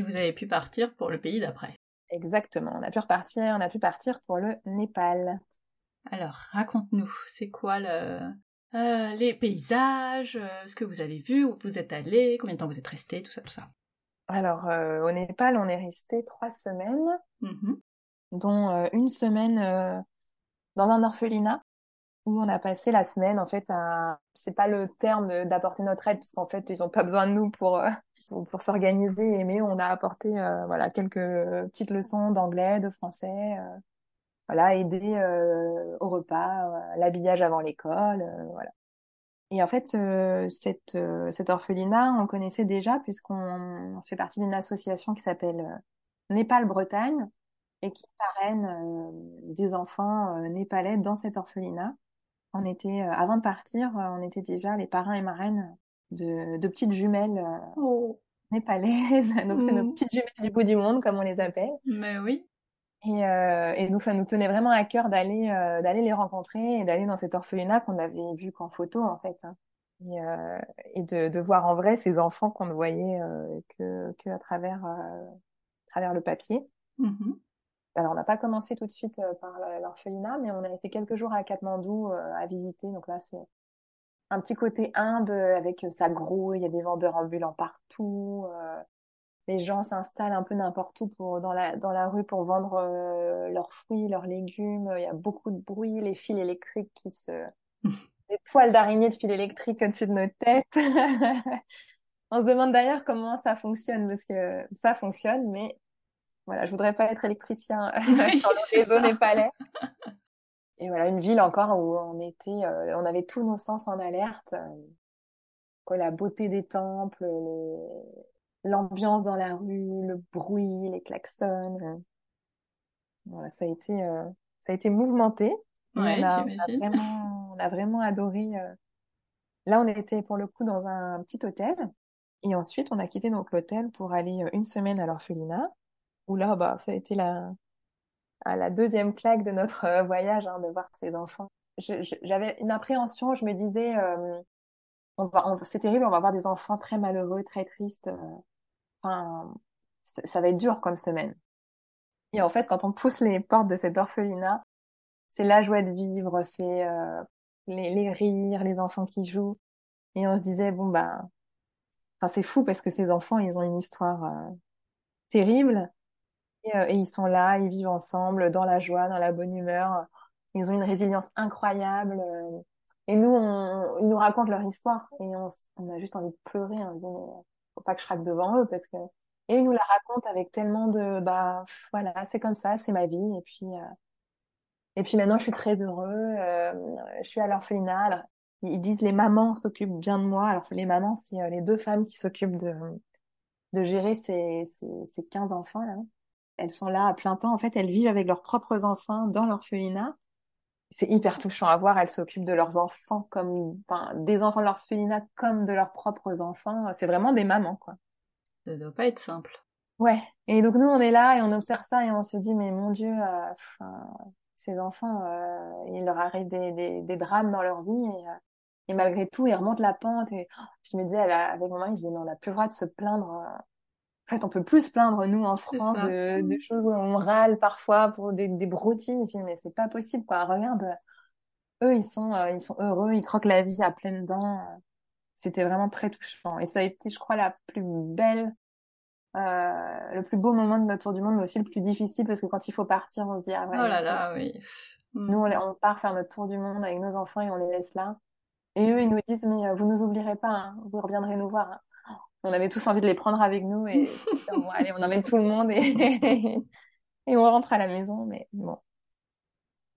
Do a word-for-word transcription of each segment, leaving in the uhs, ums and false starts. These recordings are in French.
Et vous avez pu partir pour le pays d'après. Exactement, on a pu repartir, on a pu partir pour le Népal. Alors, raconte-nous, c'est quoi le... Euh, les paysages, euh, ce que vous avez vu, où vous êtes allé, combien de temps vous êtes resté, tout ça, tout ça. Alors, euh, au Népal, on est resté trois semaines, mm-hmm. dont euh, une semaine euh, dans un orphelinat, où on a passé la semaine, en fait, à... c'est pas le terme de, d'apporter notre aide, puisqu'en fait, ils n'ont pas besoin de nous pour, euh, pour, pour s'organiser, mais on a apporté euh, voilà, quelques petites leçons d'anglais, de français... Euh... Voilà, aider euh, au repas, euh, l'habillage avant l'école, euh, voilà. Et en fait, euh, cette, euh, cet orphelinat, on connaissait déjà puisqu'on on fait partie d'une association qui s'appelle euh, Népal Bretagne et qui parraine euh, des enfants euh, népalais dans cet orphelinat. On était, euh, avant de partir, euh, on était déjà les parrains et marraines de, de petites jumelles euh, oh. népalaises. Donc, mmh. c'est nos petites jumelles du bout du monde, comme on les appelle. Mais oui. Et, euh, et donc ça nous tenait vraiment à cœur d'aller euh, d'aller les rencontrer et d'aller dans cet orphelinat qu'on avait vu qu'en photo en fait, hein. et, euh, et de, de voir en vrai ces enfants qu'on ne voyait euh, que que à travers euh, à travers le papier. Mm-hmm. Alors on n'a pas commencé tout de suite euh, par l'orphelinat, mais on a resté quelques jours à Katmandou euh, à visiter. Donc là c'est un petit côté Inde avec euh, sa grouille, il y a des vendeurs ambulants partout. Euh... Les gens s'installent un peu n'importe où pour, dans, la, dans la rue pour vendre euh, leurs fruits, leurs légumes. Il y a beaucoup de bruit, les fils électriques qui se... les toiles d'araignées de fils électriques au-dessus de nos têtes. On se demande d'ailleurs comment ça fonctionne, parce que ça fonctionne, mais voilà, je voudrais pas être électricien oui, sur le réseau népalais. Et voilà, une ville encore où on était, euh, on avait tous nos sens en alerte. Euh, la beauté des temples, les... l'ambiance dans la rue, le bruit, les klaxons. Euh. Voilà, ça a été, euh, ça a été mouvementé. Ouais, on a, j'imagine. On a vraiment, on a vraiment adoré. Euh. Là, on était pour le coup dans un petit hôtel. Et ensuite, on a quitté donc l'hôtel pour aller euh, une semaine à l'orphelinat. Où là, bah, ça a été la, à la deuxième claque de notre euh, voyage, hein, de voir ces enfants. Je, je, j'avais une appréhension, je me disais... Euh, on va, on, c'est terrible, on va avoir des enfants très malheureux, très tristes. Euh, enfin, c- ça va être dur comme semaine. Et en fait, quand on pousse les portes de cet orphelinat, c'est la joie de vivre, c'est euh, les, les rires, les enfants qui jouent. Et on se disait, bon, bah, enfin, c'est fou parce que ces enfants, ils ont une histoire euh, terrible. Et, euh, et ils sont là, ils vivent ensemble, dans la joie, dans la bonne humeur. Ils ont une résilience incroyable. Euh, Et nous, on, ils nous racontent leur histoire et on, on a juste envie de pleurer. On dit, mais faut pas que je craque devant eux parce que. Et ils nous la racontent avec tellement de, bah, voilà, c'est comme ça, c'est ma vie. Et puis, euh... et puis maintenant, je suis très heureux. Euh, je suis à l'orphelinat. Alors, ils disent les mamans s'occupent bien de moi. Alors, c'est les mamans, c'est euh, les deux femmes qui s'occupent de, de gérer ces, ces, ces quinze enfants là. Elles sont là à plein temps. En fait, elles vivent avec leurs propres enfants dans l'orphelinat. C'est hyper touchant à voir, elles s'occupent de leurs enfants comme, enfin, des enfants de l'orphelinat comme de leurs propres enfants. C'est vraiment des mamans, quoi. Ça doit pas être simple. Ouais. Et donc, nous, on est là et on observe ça et on se dit, mais mon Dieu, euh, pff, euh, ces enfants, euh, il leur arrive des, des, des drames dans leur vie et, euh, et malgré tout, ils remontent la pente et oh, je me disais, avec mon mari, je disais, mais on n'a plus le droit de se plaindre. En fait, on peut plus se plaindre, nous, en France, de, de choses où on râle parfois pour des, des broutilles. Je dis, mais c'est pas possible, quoi. Regarde, eux, ils sont, euh, ils sont heureux, ils croquent la vie à pleines dents. C'était vraiment très touchant. Et ça a été, je crois, la plus belle, euh, le plus beau moment de notre tour du monde, mais aussi le plus difficile, parce que quand il faut partir, on se dit, ah ouais. Oh là là, oui. Nous, on, on part faire notre tour du monde avec nos enfants et on les laisse là. Et eux, ils nous disent, mais vous nous oublierez pas, hein, vous reviendrez nous voir, hein. On avait tous envie de les prendre avec nous et bon, allez, on emmène tout le monde et... et on rentre à la maison, mais bon.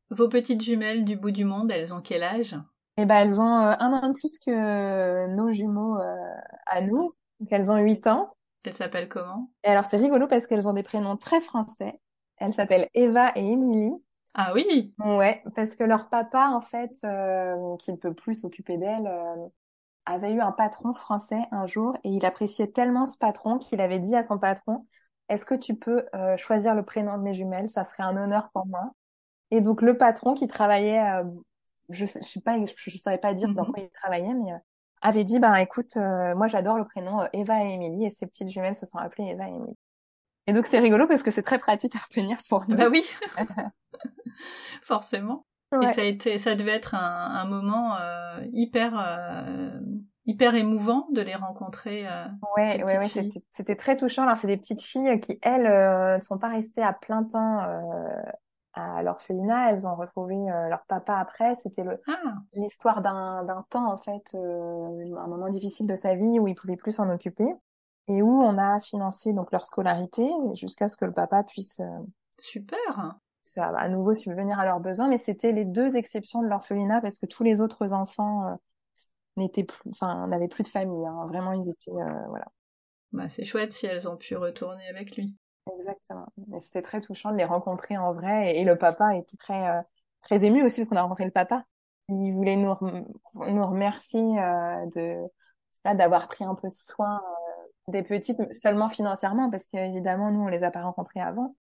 Vos petites jumelles du bout du monde, elles ont quel âge? Eh ben, elles ont euh, un an de plus que nos jumeaux euh, à nous, donc elles ont huit ans. Elles s'appellent comment? Et alors, c'est rigolo parce qu'elles ont des prénoms très français. Elles s'appellent Eva et Émilie. Ah oui? Ouais, parce que leur papa, en fait, euh, qui ne peut plus s'occuper d'elles... Euh... avait eu un patron français un jour et il appréciait tellement ce patron qu'il avait dit à son patron « Est-ce que tu peux euh, choisir le prénom de mes jumelles? Ça serait un honneur pour moi. » Et donc le patron qui travaillait, euh, je sais, je sais pas, je, je saurais pas dire dans quoi il travaillait, mais euh, avait dit « Bah écoute, euh, moi j'adore le prénom euh, Eva et Émilie et ces petites jumelles se sont appelées Eva et Émilie. » Et donc, c'est rigolo parce que c'est très pratique à retenir pour nous. Bah oui, forcément. Ouais. Et ça, a été, ça devait être un, un moment euh, hyper, euh, hyper émouvant de les rencontrer. Euh, ouais, ouais, ouais c'était, c'était très touchant. Alors, c'est des petites filles qui, elles, euh, ne sont pas restées à plein temps euh, à l'orphelinat. Elles ont retrouvé euh, leur papa après. C'était le, ah. l'histoire d'un, d'un temps, en fait, euh, un moment difficile de sa vie où il ne pouvait plus s'en occuper. Et où on a financé donc leur scolarité jusqu'à ce que le papa puisse euh, super se, à nouveau subvenir à leurs besoins. Mais c'était les deux exceptions de l'orphelinat parce que tous les autres enfants euh, n'étaient plus, enfin n'avaient plus de famille. Hein. Vraiment, ils étaient euh, voilà. Bah c'est chouette si elles ont pu retourner avec lui. Exactement. Et c'était très touchant de les rencontrer en vrai. Et, et le papa était très euh, très ému aussi parce qu'on a rencontré le papa. Il voulait nous rem- nous remercier euh, de là, d'avoir pris un peu soin. Euh, des petites seulement financièrement parce qu'évidemment nous on les a pas rencontrées avant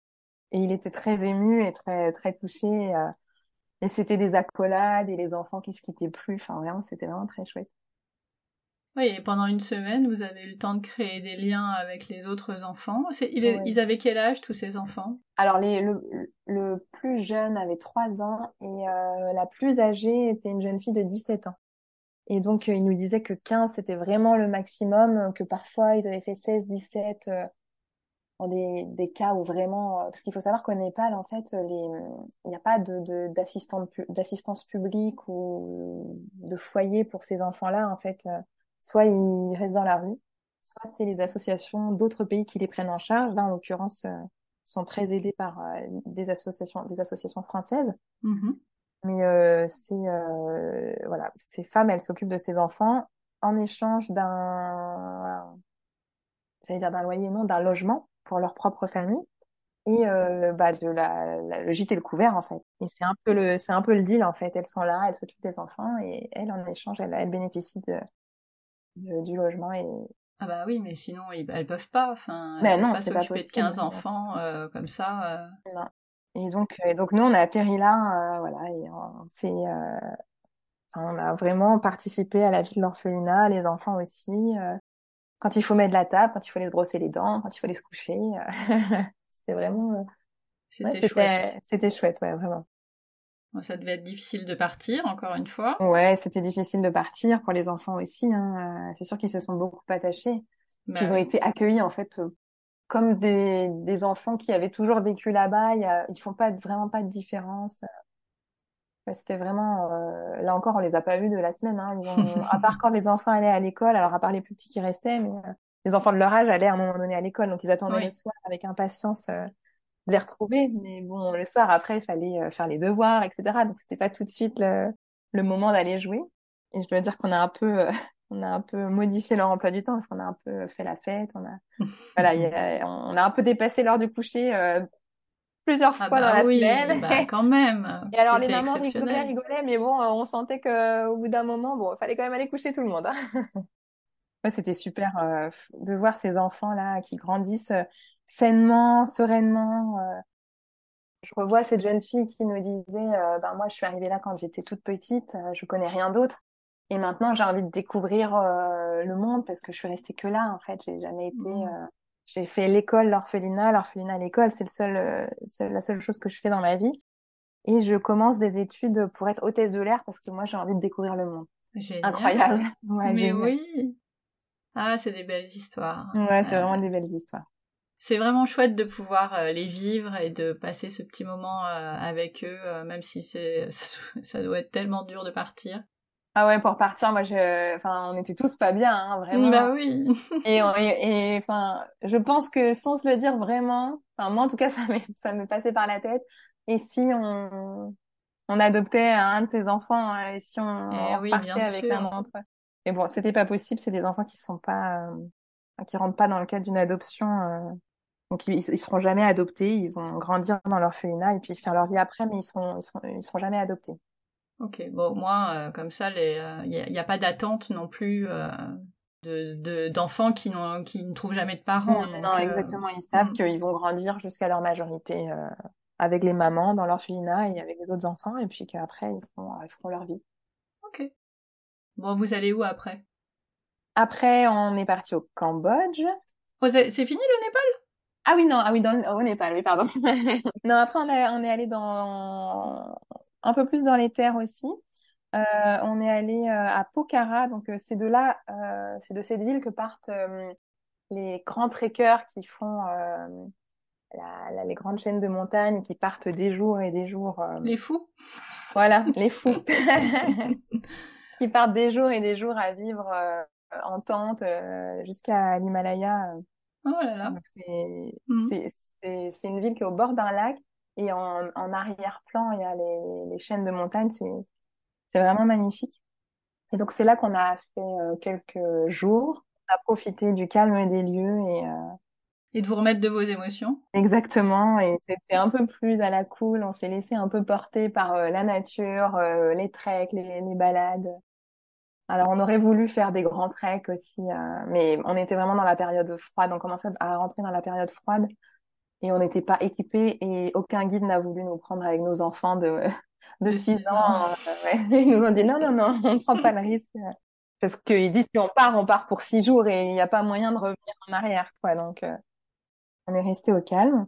et il était très ému et très très touché et, euh, et c'était des accolades et les enfants qui se quittaient plus, enfin vraiment c'était vraiment très chouette. Oui, et pendant une semaine vous avez eu le temps de créer des liens avec les autres enfants. C'est, il, ouais. Ils avaient quel âge tous ces enfants? Alors les, le, le plus jeune avait trois ans et euh, la plus âgée était une jeune fille de dix-sept ans. Et donc, euh, ils nous disaient que quinze, c'était vraiment le maximum, que parfois, ils avaient fait seize, dix-sept, euh, dans des, des cas où vraiment... Euh, parce qu'il faut savoir qu'au Népal, en fait, il n'y a pas de, de, pu, d'assistance publique ou de foyer pour ces enfants-là, en fait. Euh, soit ils restent dans la rue, soit c'est les associations d'autres pays qui les prennent en charge. Là, en l'occurrence, euh, sont très aidés par euh, des, associations, des associations françaises. Mmh. Mais euh, c'est euh, voilà, ces femmes, elles s'occupent de ces enfants en échange d'un, j'allais dire d'un loyer, non, d'un logement pour leur propre famille et euh, bah de la, la le gîte et le couvert en fait. Et c'est un peu le, c'est un peu le deal en fait. Elles sont là, elles s'occupent des enfants et elles en échange, elles, elles bénéficient de, de du logement et ah bah oui, mais sinon ils, elles peuvent pas, enfin elles peuvent pas s'occuper de quinze enfants euh, comme ça. Euh... Non. Et donc, et donc nous on a atterri là, euh, voilà, et on, c'est, euh, on a vraiment participé à la vie de l'orphelinat, les enfants aussi. Euh, quand il faut mettre la table, quand il faut les brosser les dents, quand il faut les se coucher, euh, c'était vraiment, euh, c'était, ouais, c'était chouette. C'était chouette, ouais, vraiment. Bon, ça devait être difficile de partir, encore une fois. Ouais, c'était difficile de partir pour les enfants aussi. Hein. C'est sûr qu'ils se sont beaucoup attachés. Ben... Ils ont été accueillis en fait. Euh, Comme des, des enfants qui avaient toujours vécu là-bas, y a, ils font pas vraiment pas de différence. Enfin, c'était vraiment euh, là encore, on les a pas vus de la semaine. Hein. Ils ont, à part quand les enfants allaient à l'école, alors à part les plus petits qui restaient, mais euh, les enfants de leur âge allaient à un moment donné à l'école, donc ils attendaient oui. le soir avec impatience euh, de les retrouver. Mais bon, le soir après, il fallait euh, faire les devoirs, et cetera. Donc c'était pas tout de suite le, le moment d'aller jouer. Et je dois dire qu'on a un peu euh... on a un peu modifié leur emploi du temps parce qu'on a un peu fait la fête, on a voilà, y a, on a un peu dépassé l'heure du coucher euh, plusieurs fois ah bah dans la oui, semaine. Bah quand même. Et alors les mamans rigolaient, rigolaient, mais bon, on sentait que au bout d'un moment, bon, fallait quand même aller coucher tout le monde. Hein. Ouais, c'était super euh, de voir ces enfants là qui grandissent euh, sainement, sereinement. Euh. Je revois cette jeune fille qui nous disait, euh, ben moi je suis arrivée là quand j'étais toute petite, euh, je connais rien d'autre. Et maintenant, j'ai envie de découvrir euh, le monde parce que je suis restée que là, en fait. J'ai jamais été... Euh... J'ai fait l'école, l'orphelinat, l'orphelinat, l'école. C'est le seul, euh, seul, la seule chose que je fais dans ma vie. Et je commence des études pour être hôtesse de l'air parce que moi, j'ai envie de découvrir le monde. Génial. Incroyable. Ouais, mais génial. Oui. Ah, c'est des belles histoires. Ouais, c'est euh... vraiment des belles histoires. C'est vraiment chouette de pouvoir euh, les vivre et de passer ce petit moment euh, avec eux, euh, même si c'est... ça doit être tellement dur de partir. Ah ouais, pour partir, moi, je, enfin, on était tous pas bien, hein, vraiment. Bah oui. et, on... et, et, enfin, je pense que sans se le dire vraiment, enfin, moi, en tout cas, ça m'est, ça me passait par la tête. Et si on, on adoptait un de ces enfants, et si on, eh on oui, partait avec sûr. Un d'entre eux. Mais bon, c'était pas possible, c'est des enfants qui sont pas, euh... qui rentrent pas dans le cadre d'une adoption, euh... donc ils, ils seront jamais adoptés, ils vont grandir dans l'orphelinat et puis faire leur vie après, mais ils seront, ils seront, ils seront jamais adoptés. Ok, bon, au moins, euh, comme ça, il n'y euh, a, a pas d'attente non plus euh, de, de, d'enfants qui, n'ont, qui ne trouvent jamais de parents. Non, non euh... exactement, ils savent mmh. qu'ils vont grandir jusqu'à leur majorité euh, avec les mamans dans l'orphelinat et avec les autres enfants, et puis qu'après, ils feront, ils feront leur vie. Ok. Bon, vous allez où après? Après, on est parti au Cambodge. Oh, c'est, c'est fini le Népal? Ah oui, non, ah oui, dans le- au Népal, oui, pardon. Non, après, on, a- on est allé dans un peu plus dans les terres aussi. Euh, on est allé euh, à Pokhara, donc euh, c'est de là, euh, c'est de cette ville que partent euh, les grands trekkers qui font euh, la- la- les grandes chaînes de montagne, qui partent des jours et des jours. euh, Les fous? Voilà, les fous. Qui partent des jours et des jours à vivre euh, en tente euh, jusqu'à l'Himalaya. Oh là là. Donc c'est Hmm. c'est c'est c'est une ville qui est au bord d'un lac et en, en arrière-plan il y a les, les chaînes de montagne. C'est c'est vraiment magnifique. Et donc c'est là qu'on a fait euh, quelques jours. On a profité du calme des lieux et euh, Et de vous remettre de vos émotions? exactement. Et c'était un peu plus à la cool. On s'est laissé un peu porter par euh, la nature, euh, les treks, les, les balades. Alors, on aurait voulu faire des grands treks aussi, euh, mais on était vraiment dans la période froide. On commençait à rentrer dans la période froide et on n'était pas équipés et aucun guide n'a voulu nous prendre avec nos enfants de, de De six six ans. ans. euh, ouais. Ils nous ont dit non, non, non, on ne prend pas le risque. Parce qu'ils disent si on part, on part pour six jours et il n'y a pas moyen de revenir en arrière, quoi. Donc, euh, on est resté au calme.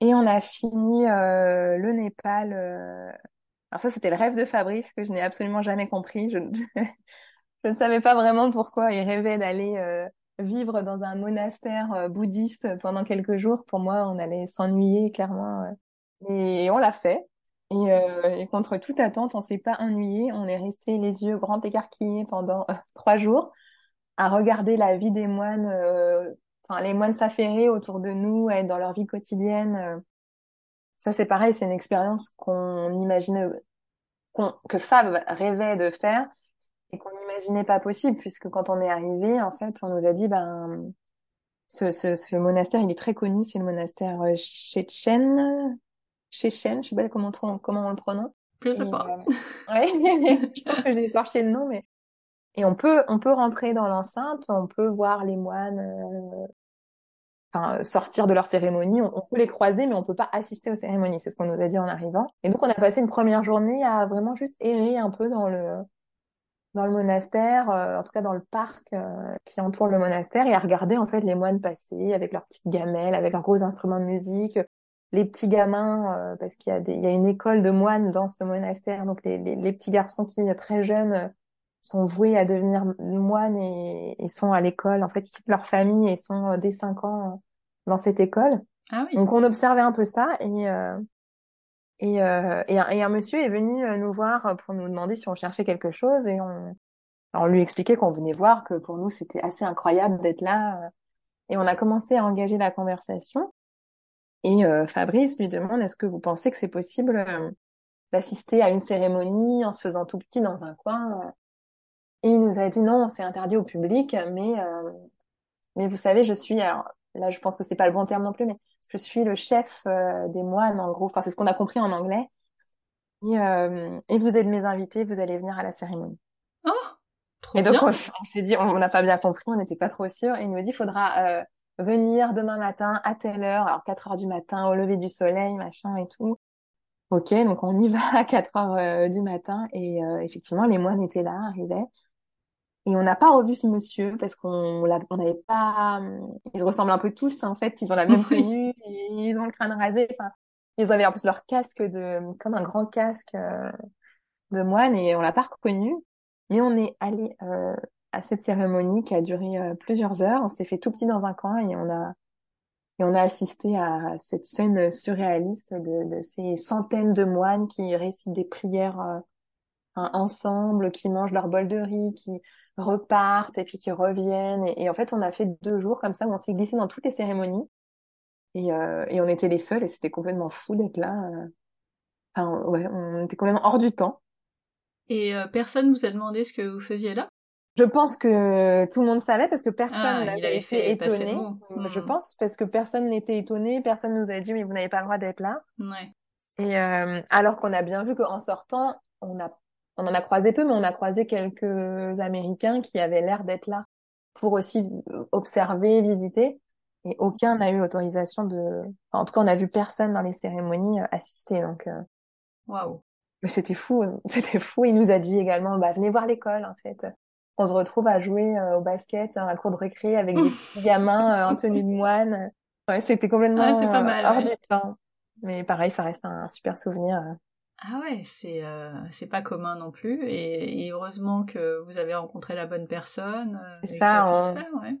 Et on a fini euh, le Népal. euh, Alors ça, c'était le rêve de Fabrice que je n'ai absolument jamais compris. Je je ne savais pas vraiment pourquoi il rêvait d'aller euh, vivre dans un monastère euh, bouddhiste pendant quelques jours. Pour moi, on allait s'ennuyer, clairement. euh. Et on l'a fait. Et, euh, et contre toute attente, on s'est pas ennuyé. On est resté les yeux grands écarquillés pendant euh, trois jours à regarder la vie des moines, euh, enfin les moines s'affairer autour de nous, à être dans leur vie quotidienne. euh. Ça, c'est pareil, c'est une expérience qu'on imaginait, qu'on, que Fab rêvait de faire et qu'on n'imaginait pas possible, puisque quand on est arrivé, en fait, on nous a dit, ben, ce, ce, ce monastère, il est très connu, c'est le monastère euh, Chechen, Chechen, je sais pas comment on, comment on le prononce. Je Et sais pas. euh, ouais, je pense que j'ai écorché le nom, mais et on peut, on peut rentrer dans l'enceinte, on peut voir les moines, euh, enfin, euh, sortir de leur cérémonie. On, on peut les croiser, mais on peut pas assister aux cérémonies. C'est ce qu'on nous a dit en arrivant. Et donc, on a passé une première journée à vraiment juste errer un peu dans le, dans le monastère, euh, en tout cas dans le parc euh, qui entoure le monastère, et à regarder en fait les moines passer avec leurs petites gamelles, avec leurs gros instruments de musique, les petits gamins, euh, parce qu'il y a des, il y a une école de moines dans ce monastère, donc les, les, les petits garçons qui très jeunes euh, sont voués à devenir moines et, et sont à l'école, en fait ils quittent leur famille et sont euh, dès cinq ans euh, dans cette école. Ah oui. Donc on observait un peu ça et euh, et, euh, et, un, et un monsieur est venu euh, nous voir pour nous demander si on cherchait quelque chose et on alors, on lui expliquait qu'on venait voir, que pour nous, c'était assez incroyable d'être là. euh, Et on a commencé à engager la conversation. Et euh, Fabrice lui demande, est-ce que vous pensez que c'est possible euh, d'assister à une cérémonie en se faisant tout petit dans un coin euh. Et il nous a dit, non, c'est interdit au public, mais, euh, mais vous savez, je suis, alors là, je pense que c'est pas le bon terme non plus, mais je suis le chef euh, des moines, en gros. Enfin, c'est ce qu'on a compris en anglais. Et, euh, et vous êtes mes invités, vous allez venir à la cérémonie. Oh, trop Et donc, bien. on, s- on s'est dit, on on n'a pas bien compris, on n'était pas trop sûrs. Et il nous dit, faudra euh, venir demain matin à telle heure, alors quatre heures du matin, au lever du soleil, machin et tout. Ok, donc on y va à quatre heures euh, du matin. Et euh, effectivement, les moines étaient là, arrivaient. Et on n'a pas revu ce monsieur parce qu'on l'a- on n'avait pas... Ils se ressemblent un peu tous, en fait. Ils ont la même Oui. tenue, ils ont le crâne rasé. Enfin, ils avaient en plus leur casque de... comme un grand casque... euh, de moine et on l'a pas reconnu. Mais on est allé euh, à cette cérémonie qui a duré euh, plusieurs heures. On s'est fait tout petit dans un coin et on a et on a assisté à cette scène surréaliste de, de ces centaines de moines qui récitent des prières euh, hein, ensemble, qui mangent leur bol de riz, qui repartent et puis qui reviennent. Et, et en fait, on a fait deux jours comme ça où on s'est glissé dans toutes les cérémonies et, euh, et on était les seuls et c'était complètement fou d'être là. euh. Enfin, ouais, on était complètement hors du temps. Et euh, personne vous a demandé ce que vous faisiez là? Je pense que tout le monde savait parce que personne Ah, il n'avait avait été fait passer le étonné. mot. Je Hmm. pense parce que personne n'était étonné, personne nous a dit mais vous n'avez pas le droit d'être là. Ouais. Et euh, alors qu'on a bien vu qu'en sortant, on a on en a croisé peu, mais on a croisé quelques Américains qui avaient l'air d'être là pour aussi euh, observer, visiter. Et aucun n'a eu autorisation de. Enfin, en tout cas, on a vu personne dans les cérémonies euh, assister. Donc, euh, Waouh. mais c'était fou, euh, c'était fou. Il nous a dit également, bah, venez voir l'école, en fait. On se retrouve à jouer euh, au basket, hein, à la cour de récré avec des petits gamins euh, en tenue de moine. Ouais, c'était complètement ouais, c'est pas mal, hors ouais. du temps. Mais pareil, ça reste un super souvenir. Ah ouais, c'est, euh, c'est pas commun non plus. Et, et heureusement que vous avez rencontré la bonne personne. C'est et ça, que ça on... puisse faire, ouais.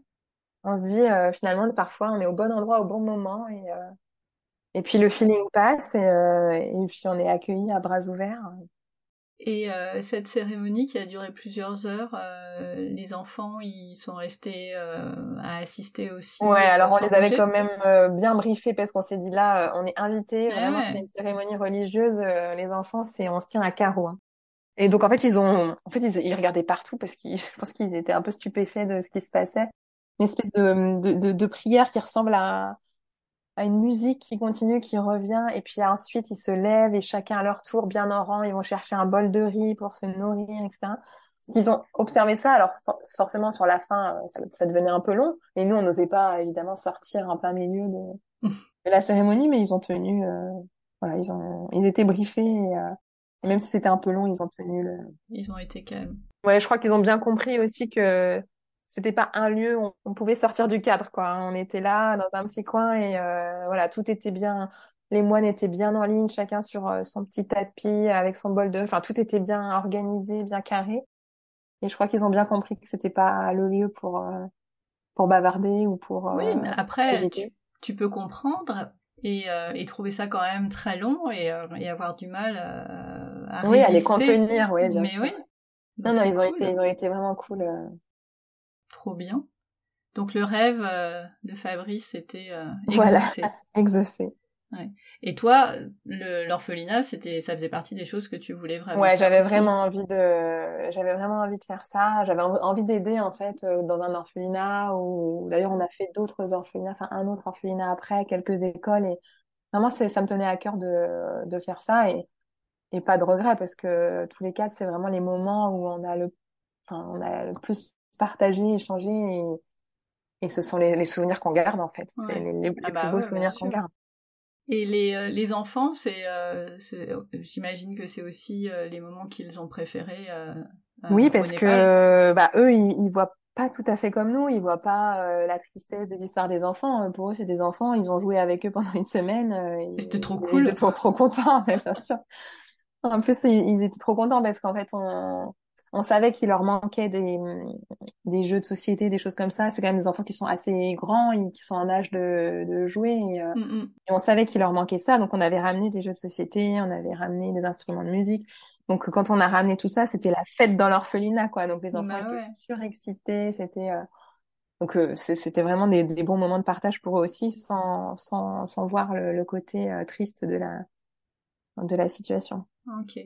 On se dit euh, finalement, parfois, on est au bon endroit, au bon moment. Et, euh, et puis le feeling passe et, euh, et puis on est accueilli à bras ouverts. Et euh, cette cérémonie qui a duré plusieurs heures, euh, les enfants, ils sont restés euh, à assister aussi. Ouais, alors on les avait quand même euh, bien briefés parce qu'on s'est dit là, euh, on est invités, vraiment, ouais. C'est une cérémonie religieuse, euh, les enfants, c'est on se tient à carreau. Hein. Et donc en fait, ils ont, en fait, ils, ils regardaient partout parce qu'ils, je pense qu'ils étaient un peu stupéfaits de ce qui se passait. Une espèce de, de, de, de prière qui ressemble à... à une musique qui continue, qui revient, et puis ensuite ils se lèvent et chacun à leur tour, bien en rang, ils vont chercher un bol de riz pour se nourrir, et cetera. Ils ont observé ça, alors for- forcément sur la fin, ça, ça devenait un peu long, et nous on n'osait pas évidemment sortir en plein milieu de, de la cérémonie, mais ils ont tenu, euh, voilà, ils ont, ils étaient briefés, et, euh, et même si c'était un peu long, ils ont tenu le. Ils ont été calmes. Ouais, je crois qu'ils ont bien compris aussi que. C'était pas un lieu où on pouvait sortir du cadre, quoi. On était là, dans un petit coin, et euh, voilà, tout était bien... Les moines étaient bien en ligne, chacun sur son petit tapis, avec son bol de... Enfin, tout était bien organisé, bien carré. Et je crois qu'ils ont bien compris que c'était pas le lieu pour, euh, pour bavarder ou pour... Oui, euh, mais après, tu, tu peux comprendre et, euh, et trouver ça quand même très long et, euh, et avoir du mal euh, à oui, résister. Oui, à les contenir, oui, bien mais sûr. Oui. Non, non, ils, cool. ont été, ils ont été vraiment cool... Euh... Trop bien. Donc le rêve euh, de Fabrice, c'était euh, exaucé. Voilà, exaucé. Ouais. Et toi, le, l'orphelinat, c'était, ça faisait partie des choses que tu voulais vraiment. Ouais, faire j'avais aussi. vraiment envie de, j'avais vraiment envie de faire ça. J'avais envie d'aider en fait euh, dans un orphelinat. Ou d'ailleurs, on a fait d'autres orphelinats, enfin un autre orphelinat après, quelques écoles. Et vraiment, c'est, ça me tenait à cœur de, de faire ça et, et pas de regret parce que tous les cas, c'est vraiment les moments où on a le, enfin, on a le plus partager, échanger, et, et ce sont les, les souvenirs qu'on garde en fait. Ouais. C'est les, les, les ah bah plus beaux ouais, souvenirs qu'on garde. Et les, les enfants, c'est, euh, c'est, j'imagine que c'est aussi euh, les moments qu'ils ont préférés. Euh, oui, parce que bah, eux, ils, ils voient pas tout à fait comme nous, ils voient pas euh, la tristesse des histoires des enfants. Pour eux, c'est des enfants, ils ont joué avec eux pendant une semaine. Euh, et, c'était trop et, cool. Ils étaient trop contents, bien sûr. En plus, ils, ils étaient trop contents parce qu'en fait, on... On savait qu'il leur manquait des, des jeux de société, des choses comme ça. C'est quand même des enfants qui sont assez grands, qui sont en âge de, de jouer. Et, euh, et on savait qu'il leur manquait ça. Donc, on avait ramené des jeux de société, on avait ramené des instruments de musique. Donc, quand on a ramené tout ça, c'était la fête dans l'orphelinat, quoi. Donc, les enfants bah étaient ouais. surexcités. C'était, euh... donc, euh, c'était vraiment des, des bons moments de partage pour eux aussi, sans, sans, sans voir le, le côté euh, triste de la, de la situation. Ok.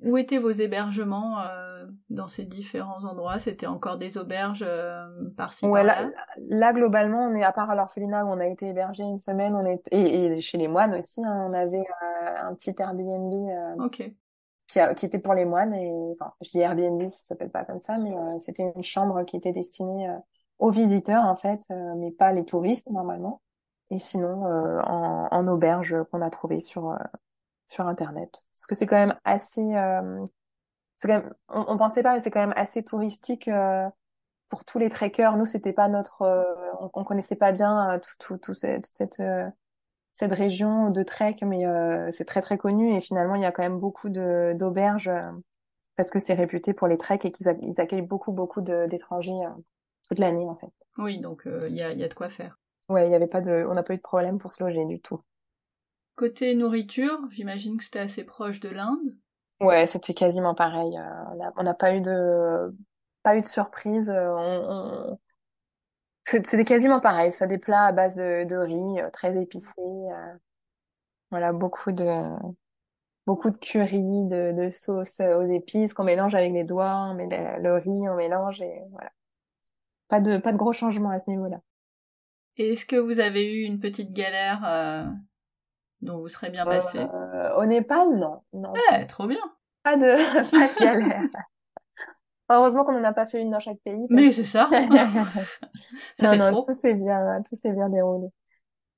Où étaient vos hébergements euh, dans ces différents endroits? C'était encore des auberges euh, par-ci ouais, par-là. Là, là, globalement, on est à part à l'orphelinat où on a été hébergé une semaine, on est et, et chez les moines aussi. Hein, on avait euh, un petit Airbnb euh, okay. qui, a, qui était pour les moines. Et enfin, je dis Airbnb, ça s'appelle pas comme ça, mais euh, c'était une chambre qui était destinée euh, aux visiteurs en fait, euh, mais pas les touristes normalement. Et sinon, euh, en, en auberge qu'on a trouvé sur. Euh, sur internet, parce que c'est quand même assez euh, c'est quand même on, on pensait pas mais c'est quand même assez touristique euh, pour tous les trekkers. Nous c'était pas notre euh, on, on connaissait pas bien euh, tout tout tout cette toute cette, euh, cette région de trek, mais euh, c'est très très connu et finalement il y a quand même beaucoup de d'auberges euh, parce que c'est réputé pour les treks et qu'ils a, ils accueillent beaucoup beaucoup de, d'étrangers euh, toute l'année en fait. Oui, donc il euh, y a il y a de quoi faire. Ouais, il y avait pas de on n'a pas eu de problème pour se loger du tout. Côté nourriture, j'imagine que c'était assez proche de l'Inde. Ouais, c'était quasiment pareil. Euh, on n'a pas eu de, pas eu de surprise. Euh, on, on... C'était quasiment pareil. Ça, des plats à base de, de riz, euh, très épicés. Euh, voilà, beaucoup de, beaucoup de curry, de, de sauce aux épices qu'on mélange avec les doigts. On met le, le riz, on mélange et voilà. Pas de, pas de gros changements à ce niveau-là. Et est-ce que vous avez eu une petite galère euh... dont vous serez bien passé euh, au Népal, non. non. Eh, trop bien. Pas de, pas de galère. Heureusement qu'on n'en a pas fait une dans chaque pays. Parce... Mais c'est ça. ça non, fait non, trop. tout s'est bien, tout s'est bien déroulé.